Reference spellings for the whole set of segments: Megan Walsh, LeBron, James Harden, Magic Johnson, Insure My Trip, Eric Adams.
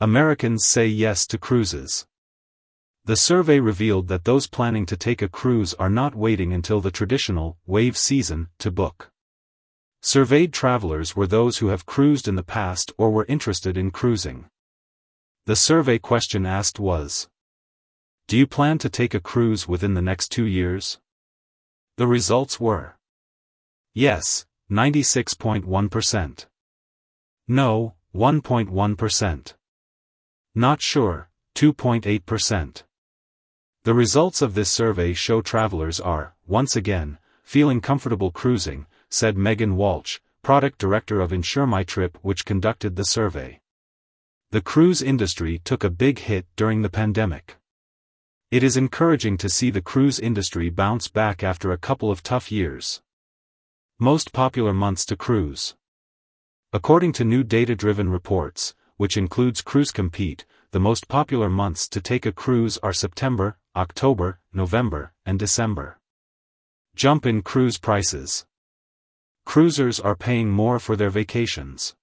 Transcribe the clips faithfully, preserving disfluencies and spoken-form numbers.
Americans say yes to cruises. The survey revealed that those planning to take a cruise are not waiting until the traditional wave season to book. Surveyed travelers were those who have cruised in the past or were interested in cruising. The survey question asked was, do you plan to take a cruise within the next two years? The results were, yes, ninety-six point one percent. No, one point one percent. Not sure, two point eight percent. The results of this survey show travelers are, once again, feeling comfortable cruising, said Megan Walsh, product director of Insure My Trip, which conducted the survey. The cruise industry took a big hit during the pandemic. It is encouraging to see the cruise industry bounce back after a couple of tough years. Most popular months to cruise. According to new data-driven reports, which includes Cruise Compete, the most popular months to take a cruise are September, October, November, and December. Jump in cruise prices. Cruisers are paying more for their vacations.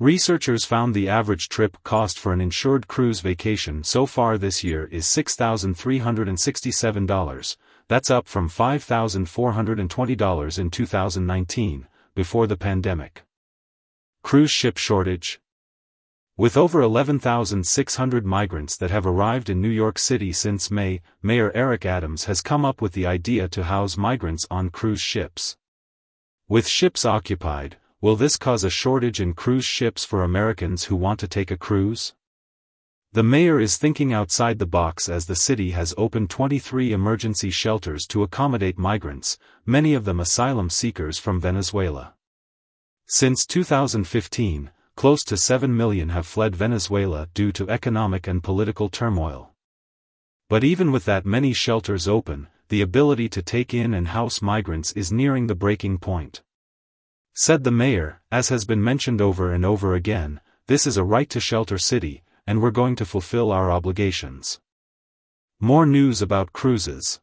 Researchers found the average trip cost for an insured cruise vacation so far this year is six thousand three hundred sixty-seven dollars, that's up from five thousand four hundred twenty dollars in two thousand nineteen, before the pandemic. Cruise ship shortage. With over eleven thousand six hundred migrants that have arrived in New York City since May, Mayor Eric Adams has come up with the idea to house migrants on cruise ships. With ships occupied, will this cause a shortage in cruise ships for Americans who want to take a cruise? The mayor is thinking outside the box as the city has opened twenty-three emergency shelters to accommodate migrants, many of them asylum seekers from Venezuela. Since two thousand fifteen, close to seven million have fled Venezuela due to economic and political turmoil. But even with that many shelters open, the ability to take in and house migrants is nearing the breaking point. Said the mayor, as has been mentioned over and over again, this is a right-to-shelter city, and we're going to fulfill our obligations. More news about cruises.